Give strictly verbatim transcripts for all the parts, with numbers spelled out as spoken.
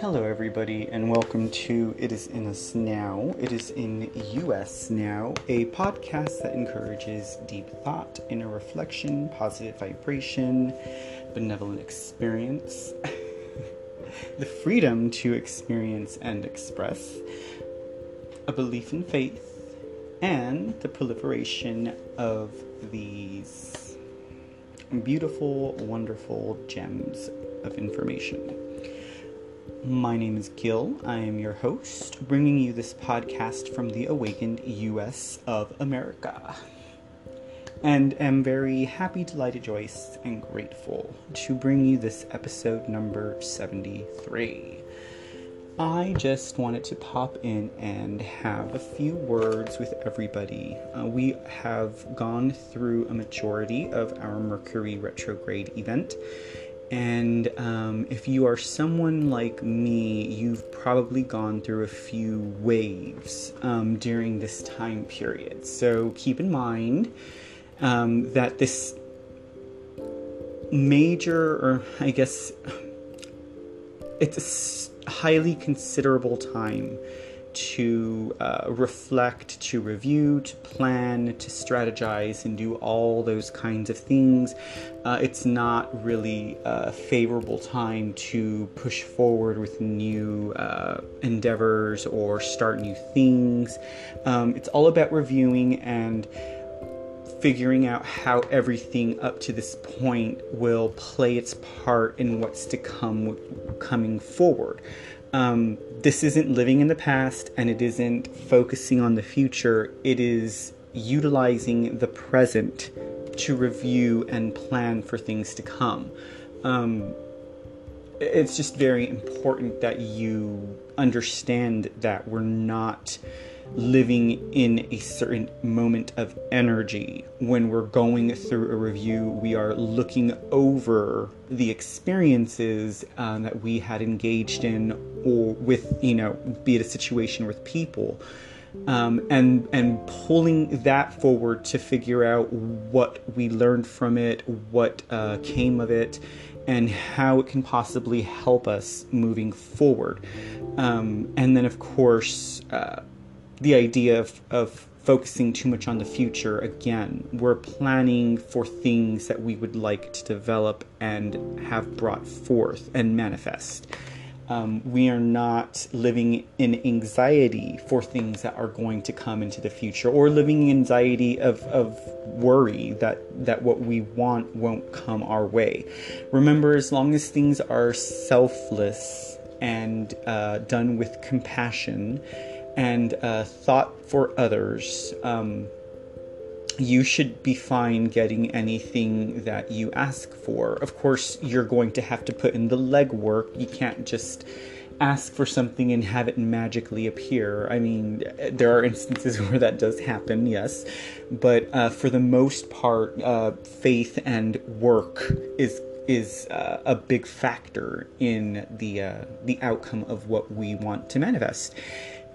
Hello everybody, and welcome to It Is In Us Now, It Is In U S Now, a podcast that encourages deep thought, inner reflection, positive vibration, benevolent experience, the freedom to experience and express, a belief in faith, and the proliferation of these beautiful, wonderful gems of information. My name is Gil. I am your host, bringing you this podcast from the awakened U S of America. And am very happy, delighted, joyous, and grateful to bring you this episode number seventy-three. I just wanted to pop in and have a few words with everybody. Uh, we have gone through a majority of our Mercury Retrograde event. And um, if you are someone like me, you've probably gone through a few waves um, during this time period. So keep in mind um, that this major, or I guess it's a highly considerable time to uh, reflect, to review, to plan, to strategize, and do all those kinds of things. Uh, it's not really a favorable time to push forward with new uh, endeavors or start new things. Um, it's all about reviewing and figuring out how everything up to this point will play its part in what's to come coming forward. Um, this isn't living in the past, and it isn't focusing on the future. It is utilizing the present to review and plan for things to come. Um, it's just very important that you understand that we're not living in a certain moment of energy. When we're going through a review, we are looking over the experiences uh, that we had engaged in, or with, you know, be it a situation with people, um, and and pulling that forward to figure out what we learned from it, what uh, came of it, and how it can possibly help us moving forward. Um, and then, of course, uh, the idea of, of focusing too much on the future. Again, we're planning for things that we would like to develop and have brought forth and manifest. Um, we are not living in anxiety for things that are going to come into the future, or living in anxiety of, of worry that, that what we want won't come our way. Remember, as long as things are selfless and uh, done with compassion and uh, thought for others, um, you should be fine getting anything that you ask for. Of course, you're going to have to put in the legwork. You can't just ask for something and have it magically appear. I mean, there are instances where that does happen, yes. But uh, for the most part, uh, faith and work is is uh, a big factor in the uh, the outcome of what we want to manifest.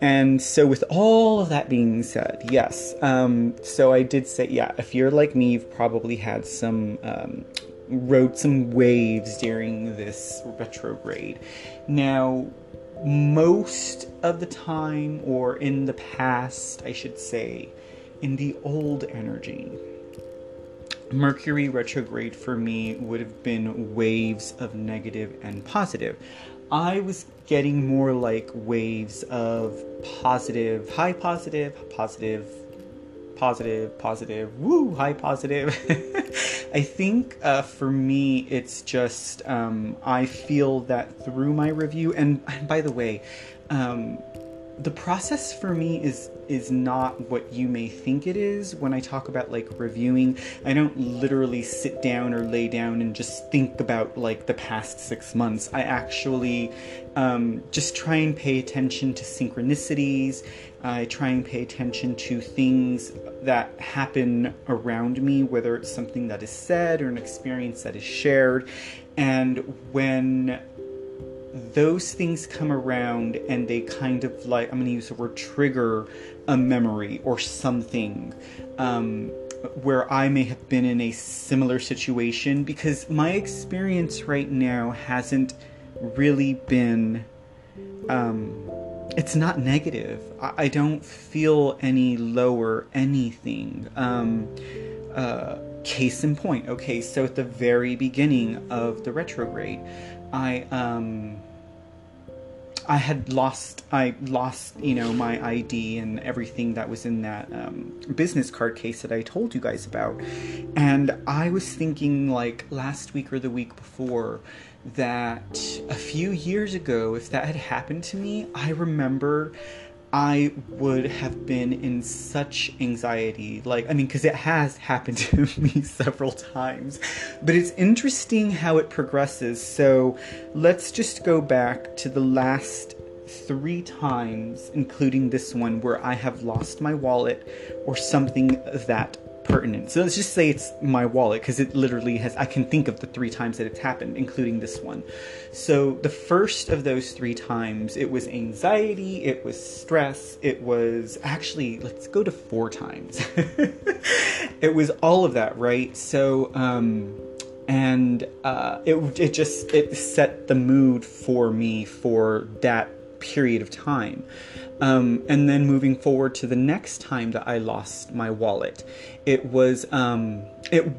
And so with all of that being said, yes, um, so I did say, yeah, if you're like me, you've probably had some, um, rode some waves during this retrograde. Now, most of the time, or in the past, I should say, in the old energy, Mercury retrograde for me would have been waves of negative and positive. I was getting more like waves of positive, high positive, positive, positive, positive, woo, high positive. I think uh, for me, it's just, um, I feel that through my review, and, and by the way, um, the process for me is is not what you may think it is. When I talk about like reviewing, I don't literally sit down or lay down and just think about like the past six months. I actually um, just try and pay attention to synchronicities. I try and pay attention to things that happen around me, whether it's something that is said or an experience that is shared. And when those things come around and they kind of like, I'm going to use the word trigger, a memory or something um, where I may have been in a similar situation, because my experience right now hasn't really been um, it's not negative. I, I don't feel any lower anything. Um, uh, case in point. Okay, so at the very beginning of the retrograde, I um, I had lost, I lost, you know, my I D and everything that was in that um, business card case that I told you guys about. And I was thinking, like, last week or the week before, that a few years ago, if that had happened to me, I remember I would have been in such anxiety. Like, I mean, because it has happened to me several times. But it's interesting how it progresses. So let's just go back to the last three times, including this one, where I have lost my wallet or something that pertinent. So let's just say it's my wallet, because it literally has, I can think of the three times that it's happened, including this one. So the first of those three times, it was anxiety, it was stress, it was, actually, let's go to four times. It was all of that, right? So, um, and uh, it, it just, it set the mood for me for that period of time. Um, and then moving forward to the next time that I lost my wallet, it was, um, it,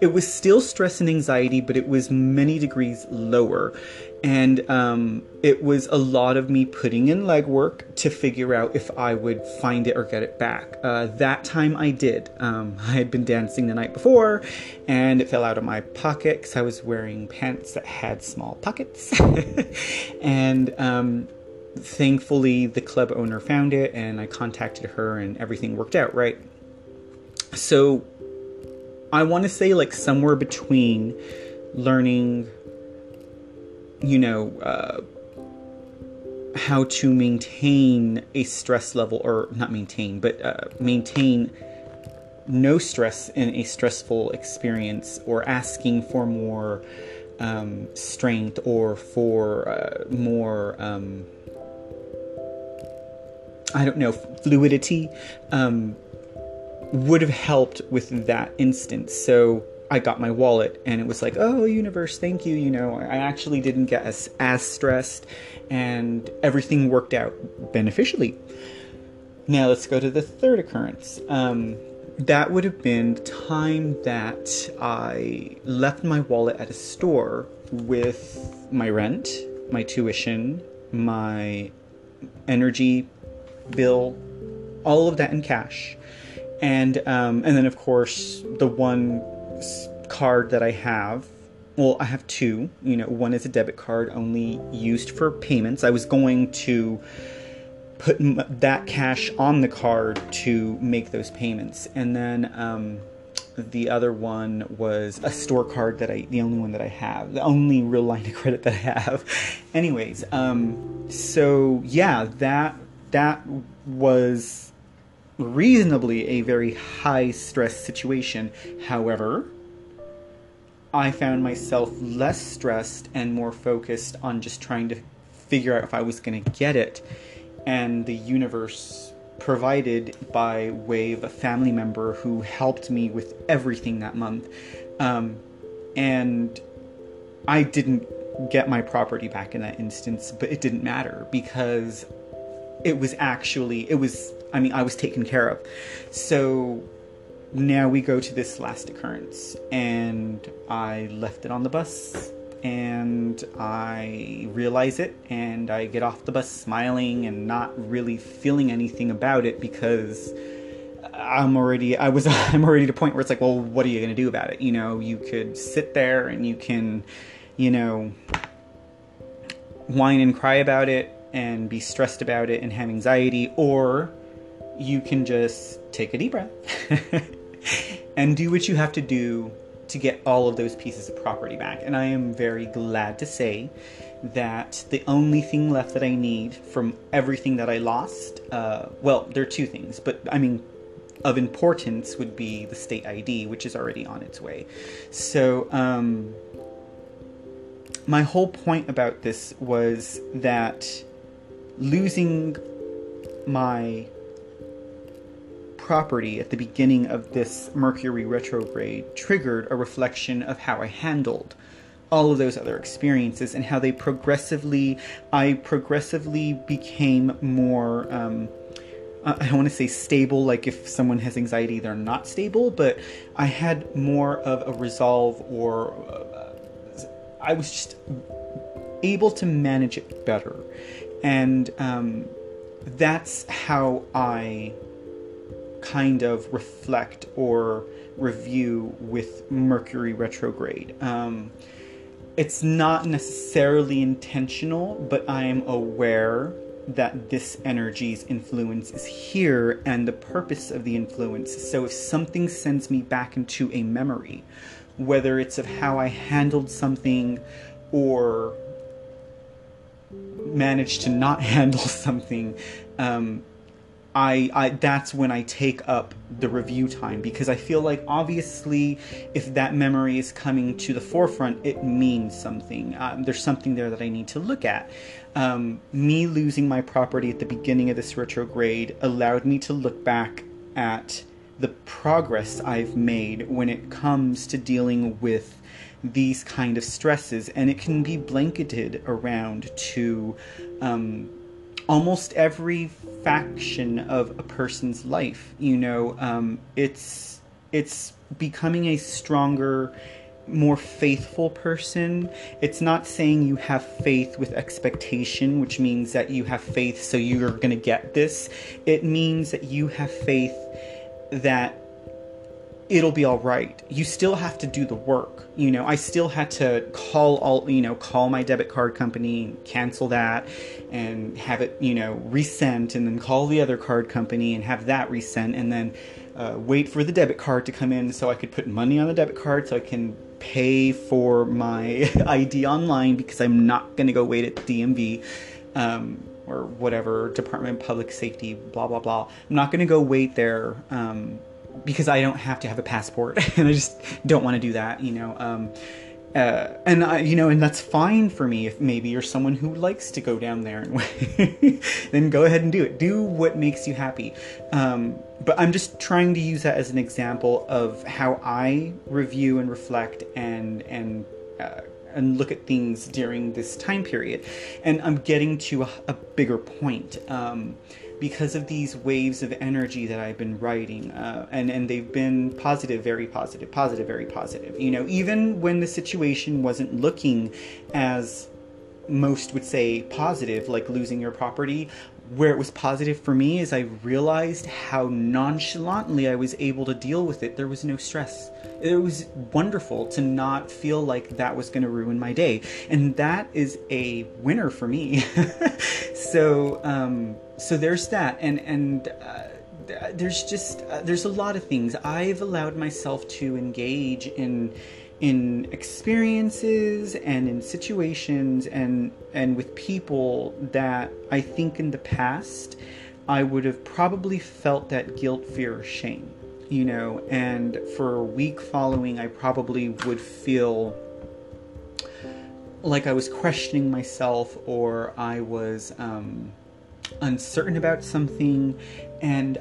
it was still stress and anxiety, but it was many degrees lower. And, um, it was a lot of me putting in legwork to figure out if I would find it or get it back. Uh, that time I did. Um, I had been dancing the night before and it fell out of my pocket because I was wearing pants that had small pockets. And, um, thankfully, the club owner found it, and I contacted her, and everything worked out, right? So, I want to say, like, somewhere between learning, you know, uh, how to maintain a stress level, or not maintain, but uh, maintain no stress in a stressful experience, or asking for more um, strength, or for uh, more... Um, I don't know, fluidity, um, would have helped with that instance. So I got my wallet and it was like, oh, universe, thank you. You know, I actually didn't get as, as stressed and everything worked out beneficially. Now let's go to the third occurrence. Um, that would have been the time that I left my wallet at a store with my rent, my tuition, my energy bill, all of that in cash, and um, and then of course the one card that I have. Well, I have two. You know, one is a debit card only used for payments. I was going to put m- that cash on the card to make those payments, and then um, the other one was a store card that I, the only one that I have, the only real line of credit that I have. Anyways, um, so yeah, that. That was reasonably a very high stress situation. However, I found myself less stressed and more focused on just trying to figure out if I was going to get it. And the universe provided by way of a family member who helped me with everything that month. Um, and I didn't get my property back in that instance, but it didn't matter because... It was actually, it was, I mean, I was taken care of. So now we go to this last occurrence, and I left it on the bus, and I realize it, and I get off the bus smiling and not really feeling anything about it because I'm already, I was, I'm already at a point where it's like, well, what are you going to do about it? You know, you could sit there and you can, you know, whine and cry about it and be stressed about it and have anxiety, or you can just take a deep breath and do what you have to do to get all of those pieces of property back. And I am very glad to say that the only thing left that I need from everything that I lost, uh, well, there are two things, but I mean, of importance would be the state I D, which is already on its way. So, um, my whole point about this was that losing my property at the beginning of this Mercury retrograde triggered a reflection of how I handled all of those other experiences and how they progressively, I progressively became more, um, I don't want to say stable, like if someone has anxiety, they're not stable, but I had more of a resolve, or uh, I was just able to manage it better. And um, that's how I kind of reflect or review with Mercury retrograde. Um, it's not necessarily intentional, but I am aware that this energy's influence is here and the purpose of the influence. So if something sends me back into a memory, whether it's of how I handled something or managed to not handle something, um, I, I that's when I take up the review time, because I feel like obviously if that memory is coming to the forefront, it means something. Um, there's something there that I need to look at. Um, me losing my property at the beginning of this retrograde allowed me to look back at the progress I've made when it comes to dealing with these kind of stresses, and it can be blanketed around to um, almost every faction of a person's life. You know, um, it's it's becoming a stronger, more faithful person. It's not saying you have faith with expectation, which means that you have faith so you're going to get this. It means that you have faith that it'll be all right. You still have to do the work. You know, I still had to call all, you know, call my debit card company, cancel that and have it, you know, resent, and then call the other card company and have that resent, and then uh, wait for the debit card to come in so I could put money on the debit card so I can pay for my I D online, because I'm not going to go wait at the D M V. Um, or whatever, Department of Public Safety, blah, blah, blah. I'm not going to go wait there, um, because I don't have to have a passport, and I just don't want to do that, you know, um, uh, and I, you know, and that's fine for me. If maybe you're someone who likes to go down there and wait, then go ahead and do it. Do what makes you happy. Um, but I'm just trying to use that as an example of how I review and reflect and, and, uh, and look at things during this time period. And I'm getting to a, a bigger point, um, because of these waves of energy that I've been writing, uh, and, and they've been positive, very positive, positive, very positive. You know, even when the situation wasn't looking as most would say positive, like losing your property, where it was positive for me is I realized how nonchalantly I was able to deal with it. There was no stress. It was wonderful to not feel like that was going to ruin my day. And that is a winner for me. So, um, so there's that. And, and, uh, there's just, uh, there's a lot of things I've allowed myself to engage in, in experiences and in situations and and with people that I think in the past I would have probably felt that guilt, fear, or shame, you know, and for a week following I probably would feel like I was questioning myself, or I was um, uncertain about something. And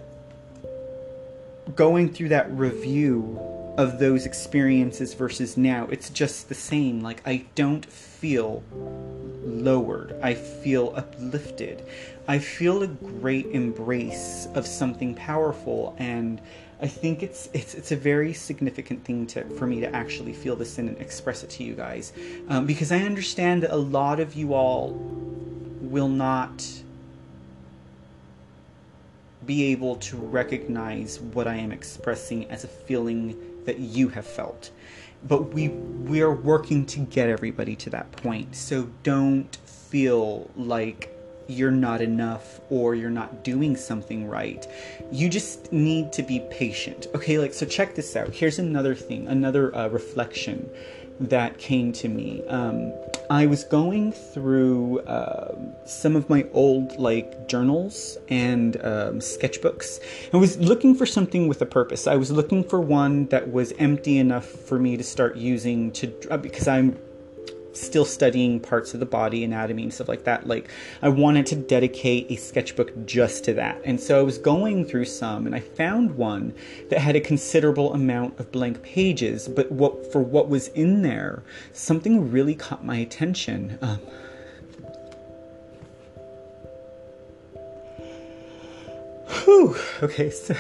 going through that review of those experiences versus now, it's just the same. Like, I don't feel lowered. I feel uplifted. I feel a great embrace of something powerful, and I think it's it's it's a very significant thing to for me to actually feel this in and express it to you guys, um, because I understand that a lot of you all will not be able to recognize what I am expressing as a feeling that you have felt. But we we are working to get everybody to that point. So don't feel like you're not enough or you're not doing something right. You just need to be patient. Okay, like, so check this out. Here's another thing, another uh, reflection that came to me. Um, I was going through uh, some of my old, like, journals and um, sketchbooks. I was looking for something with a purpose. I was looking for one that was empty enough for me to start using to, uh, because I'm still studying parts of the body, anatomy and stuff like that, like I wanted to dedicate a sketchbook just to that. And so I was going through some, and I found one that had a considerable amount of blank pages, but what for what was in there, something really caught my attention. Um, whew, okay, so...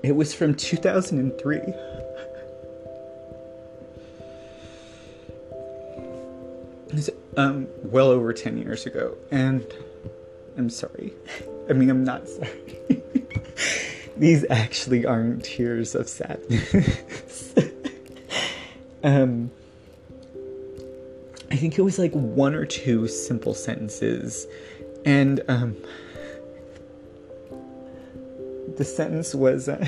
It was from two thousand three. Um, well over ten years ago, and I'm sorry. I mean, I'm not sorry. These actually aren't tears of sadness. um, I think it was like one or two simple sentences, and um, the sentence was uh,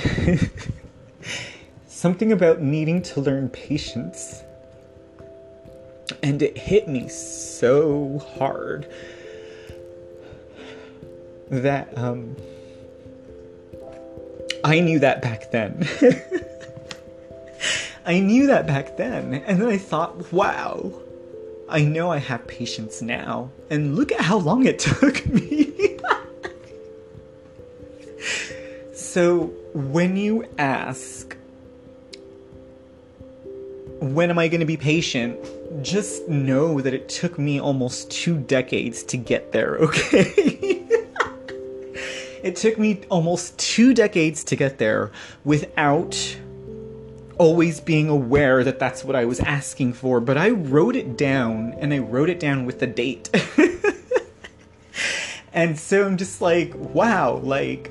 something about needing to learn patience. And it hit me so hard that um, I knew that back then. I knew that back then. And then I thought, wow, I know I have patience now. And look at how long it took me. So when you ask, when am I going to be patient? Just know that it took me almost two decades to get there, okay? It took me almost two decades to get there without always being aware that that's what I was asking for. But I wrote it down, and I wrote it down with the date. And so I'm just like, wow, like...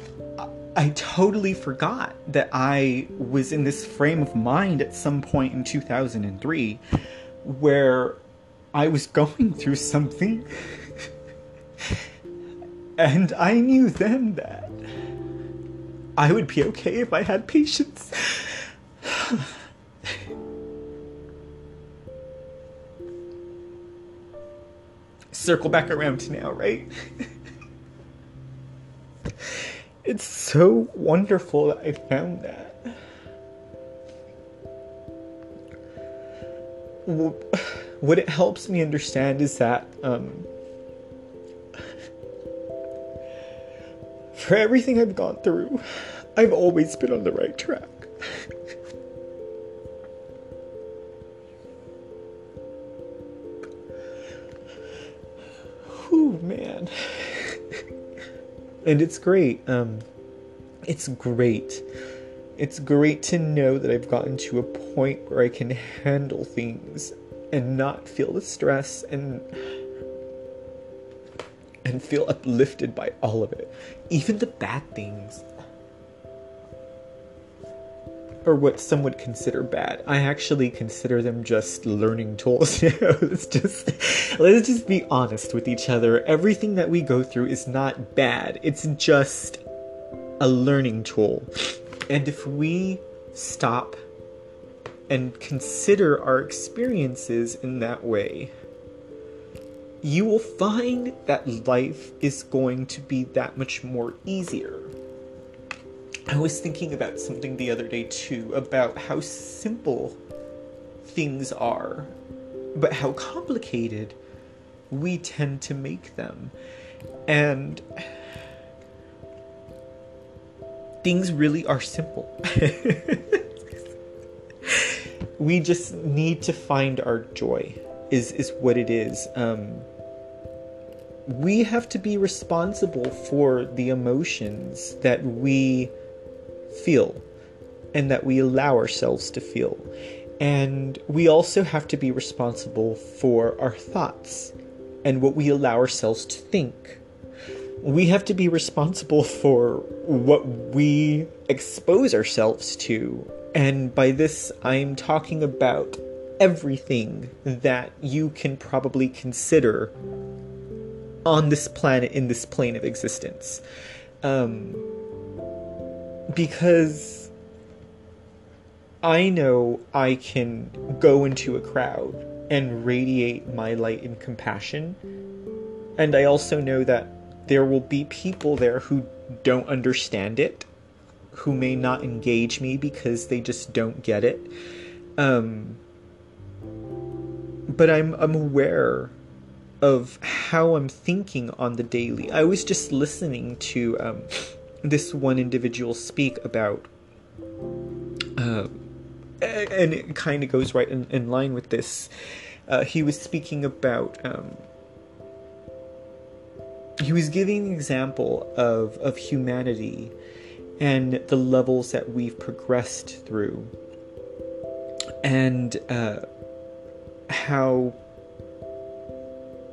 I totally forgot that I was in this frame of mind at some point in two thousand three where I was going through something, and I knew then that I would be okay if I had patience. Circle back around to now, right? It's so wonderful that I found that. What it helps me understand is that um, for everything I've gone through, I've always been on the right track. Whew, man. And it's great, um, it's great. It's great to know that I've gotten to a point where I can handle things and not feel the stress and and feel uplifted by all of it. Even the bad things. Or what some would consider bad. I actually consider them just learning tools. Let's just let's just be honest with each other. Everything that we go through is not bad. It's just a learning tool. And if we stop and consider our experiences in that way, you will find that life is going to be that much more easier. I was thinking about something the other day, too, about how simple things are, but how complicated we tend to make them. And things really are simple. We just need to find our joy, is, is what it is. Um, we have to be responsible for the emotions that we... feel, and that we allow ourselves to feel. And we also have to be responsible for our thoughts and what we allow ourselves to think. We have to be responsible for what we expose ourselves to. And by this, I'm talking about everything that you can probably consider on this planet, in this plane of existence. Um... Because I know I can go into a crowd and radiate my light and compassion. And I also know that there will be people there who don't understand it, who may not engage me because they just don't get it. Um, but I'm, I'm aware of how I'm thinking on the daily. I was just listening to um, this one individual speak about, uh, and it kind of goes right in, in line with this. Uh, he was speaking about, um, he was giving an example of, of humanity and the levels that we've progressed through, and uh, how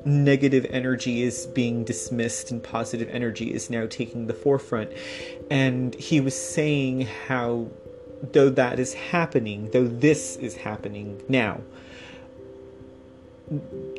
negative energy is being dismissed and positive energy is now taking the forefront. And he was saying how, though that is happening, though this is happening now,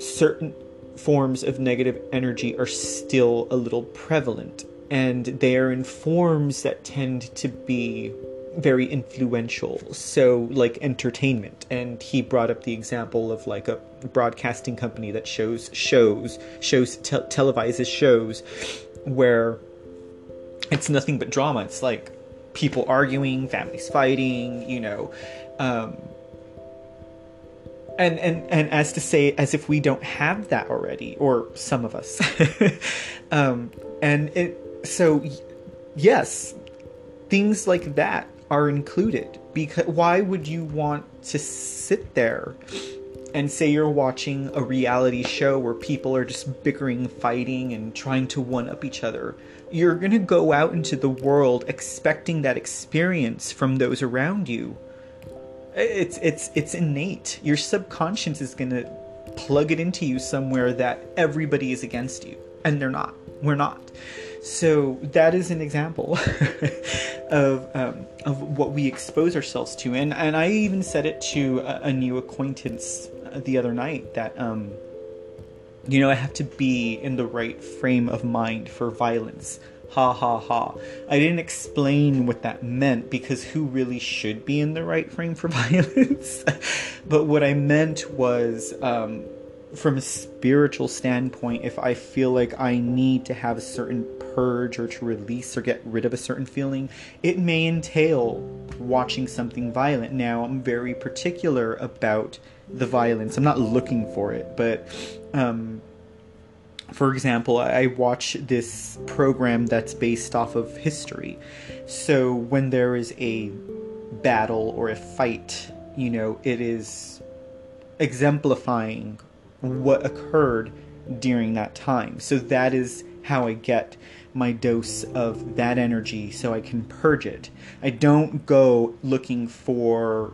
certain forms of negative energy are still a little prevalent, and they are in forms that tend to be very influential, so like entertainment. And he brought up the example of like a broadcasting company that shows shows shows te- televises shows where it's nothing but drama. It's like people arguing, families fighting, you know, um and and and as to say, as if we don't have that already, or some of us. um and it so yes, things like that are included, because why would you want to sit there and say you're watching a reality show where people are just bickering, fighting, and trying to one-up each other? You're going to go out into the world expecting that experience from those around you. It's it's it's innate. Your subconscious is going to plug it into you somewhere that everybody is against you, and they're not. We're not. So that is an example of um, of what we expose ourselves to. And and I even said it to a, a new acquaintance the other night that, um, you know, I have to be in the right frame of mind for violence. Ha ha ha. I didn't explain what that meant, because who really should be in the right frame for violence? But what I meant was, um, from a spiritual standpoint, if I feel like I need to have a certain purge or to release or get rid of a certain feeling, it may entail watching something violent. Now, I'm very particular about the violence. I'm not looking for it, but um, for example, I watch this program that's based off of history. So when there is a battle or a fight, you know, it is exemplifying what occurred during that time. So that is how I get my dose of that energy, so I can purge it. I don't go looking for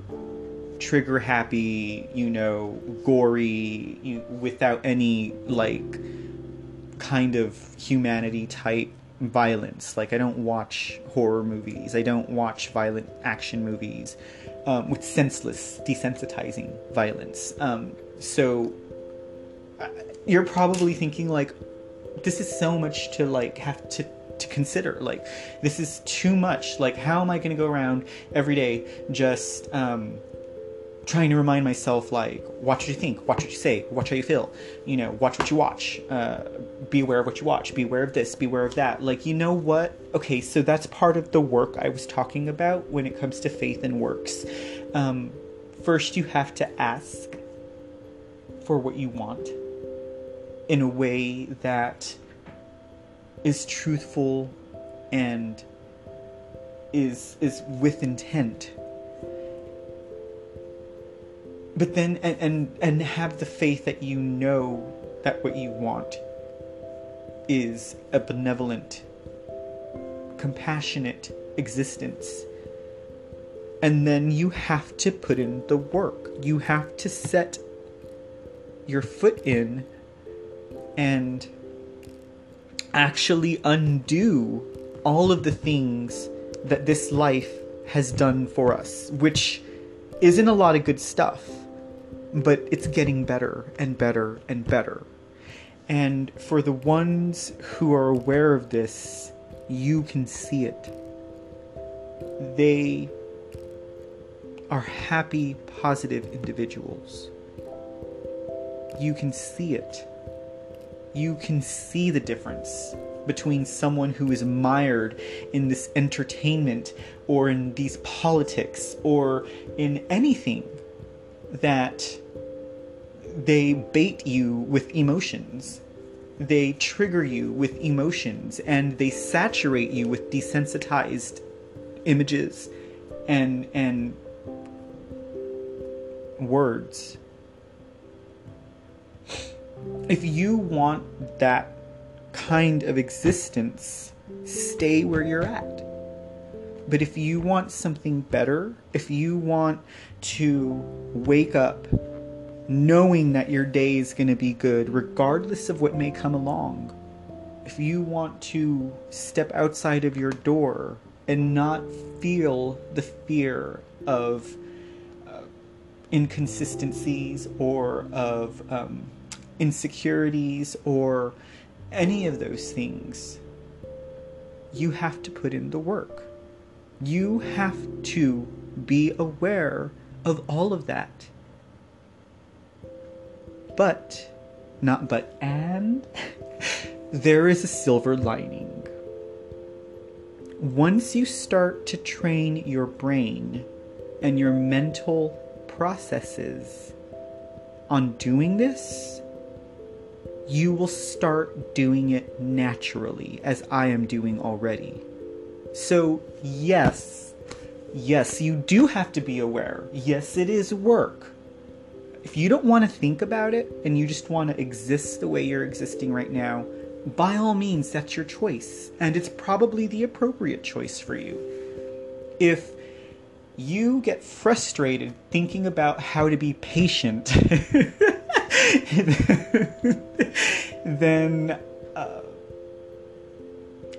trigger happy, you know, gory, you, without any like kind of humanity type violence. Like, I don't watch horror movies. I don't watch violent action movies um, with senseless, desensitizing violence. Um, so you're probably thinking, like, this is so much to, like, have to, to consider. Like, this is too much. Like, how am I going to go around every day just um, trying to remind myself, like, watch what you think, watch what you say, watch how you feel, you know, watch what you watch, uh, be aware of what you watch, be aware of this, be aware of that. Like, you know what? Okay, so that's part of the work I was talking about when it comes to faith and works. Um, first, you have to ask for what you want, in a way that is truthful and is is with intent. But then and, and and have the faith that you know that what you want is a benevolent, compassionate existence. And then you have to put in the work. You have to set your foot in and actually undo all of the things that this life has done for us, which isn't a lot of good stuff, but it's getting better and better and better. And for the ones who are aware of this, you can see it. They are happy, positive individuals. You can see it. You can see the difference between someone who is mired in this entertainment or in these politics or in anything that they bait you with emotions. They trigger you with emotions, and they saturate you with desensitized images and and words. If you want that kind of existence, stay where you're at. But if you want something better, if you want to wake up knowing that your day is going to be good, regardless of what may come along, if you want to step outside of your door and not feel the fear of uh, inconsistencies or of um, insecurities or any of those things, you have to put in the work. You have to be aware of all of that. But, not but, and, there is a silver lining. Once you start to train your brain and your mental processes on doing this, you will start doing it naturally, as I am doing already. So, yes, yes, you do have to be aware. Yes, it is work. If you don't want to think about it and you just want to exist the way you're existing right now, by all means, that's your choice. And it's probably the appropriate choice for you. If you get frustrated thinking about how to be patient, then, uh,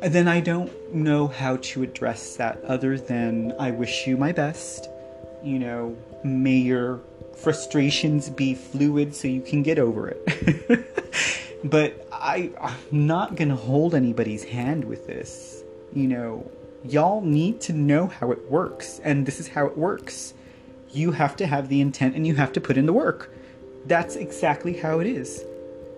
then I don't know how to address that other than I wish you my best. You know, may your frustrations be fluid so you can get over it. But I, I'm not gonna hold anybody's hand with this. You know, y'all need to know how it works, and this is how it works. You have to have the intent and you have to put in the work. That's exactly how it is.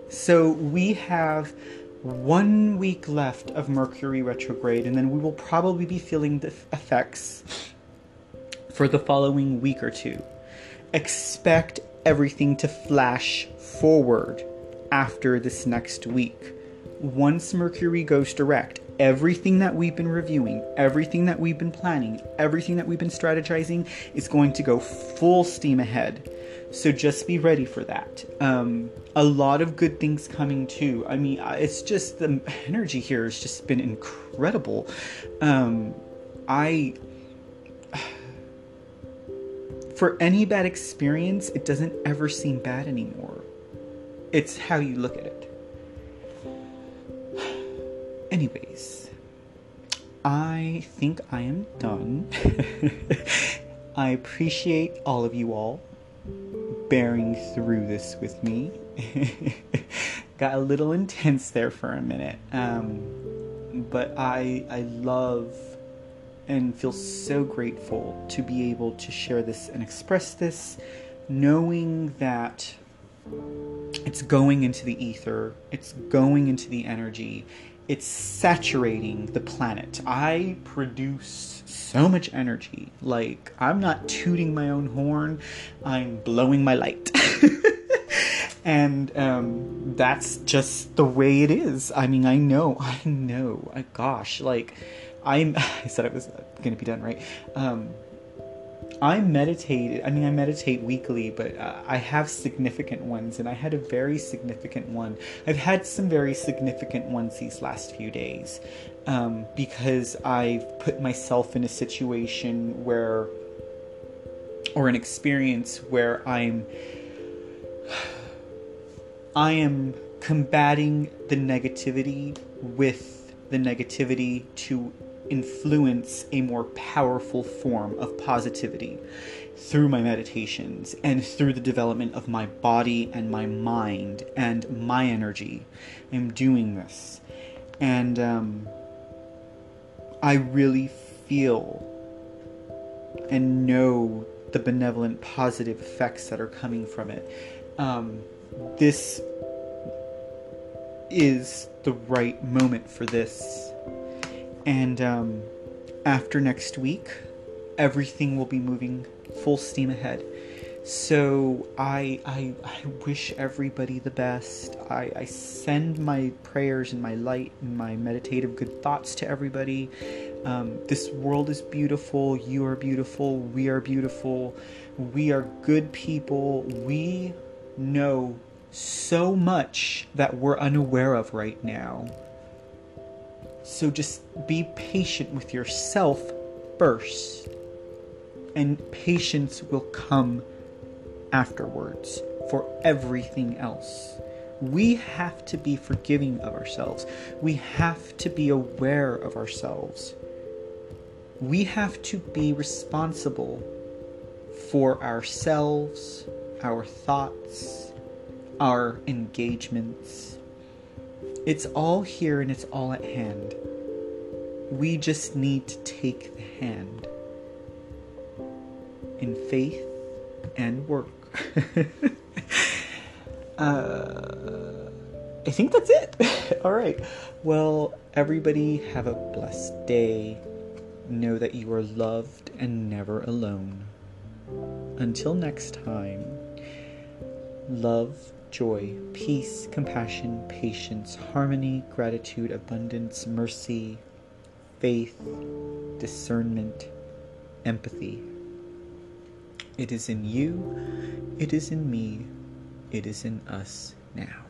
So we have one week left of Mercury retrograde, and then we will probably be feeling the effects for the following week or two. Expect everything to flash forward after this next week. Once Mercury goes direct, everything that we've been reviewing, everything that we've been planning, everything that we've been strategizing is going to go full steam ahead. So just be ready for that. Um, a lot of good things coming too. I mean, it's just the energy here has just been incredible. Um, I... For any bad experience, it doesn't ever seem bad anymore. It's how you look at it. Anyways, I think I am done. I appreciate all of you all bearing through this with me. Got a little intense there for a minute. Um, but I, I love... and feel so grateful to be able to share this and express this, knowing that it's going into the ether, it's going into the energy, it's saturating the planet. I produce so much energy. Like, I'm not tooting my own horn, I'm blowing my light. And um, that's just the way it is. I mean, I know, I know, I, gosh, like... I'm, I said it was going to be done, right? Um, I meditated, I mean, I meditate weekly, but uh, I have significant ones, and I had a very significant one. I've had some very significant ones these last few days, um, because I've put myself in a situation where, or an experience where I'm, I am combating the negativity with the negativity to influence a more powerful form of positivity through my meditations and through the development of my body and my mind and my energy. I'm doing this, and um, I really feel and know the benevolent positive effects that are coming from it. Um, this is the right moment for this. And um, after next week, everything will be moving full steam ahead. So I, I, I wish everybody the best. I, I send my prayers and my light and my meditative good thoughts to everybody. Um, this world is beautiful. You are beautiful. We are beautiful. We are good people. We know so much that we're unaware of right now. So just be patient with yourself first, and patience will come afterwards for everything else. We have to be forgiving of ourselves. We have to be aware of ourselves. We have to be responsible for ourselves, our thoughts, our engagements. It's all here and it's all at hand. We just need to take the hand in faith and work. uh, I think that's it. All right. Well, everybody have a blessed day. Know that you are loved and never alone. Until next time, love, joy, peace, compassion, patience, harmony, gratitude, abundance, mercy, faith, discernment, empathy. It is in you, it is in me, it is in us now.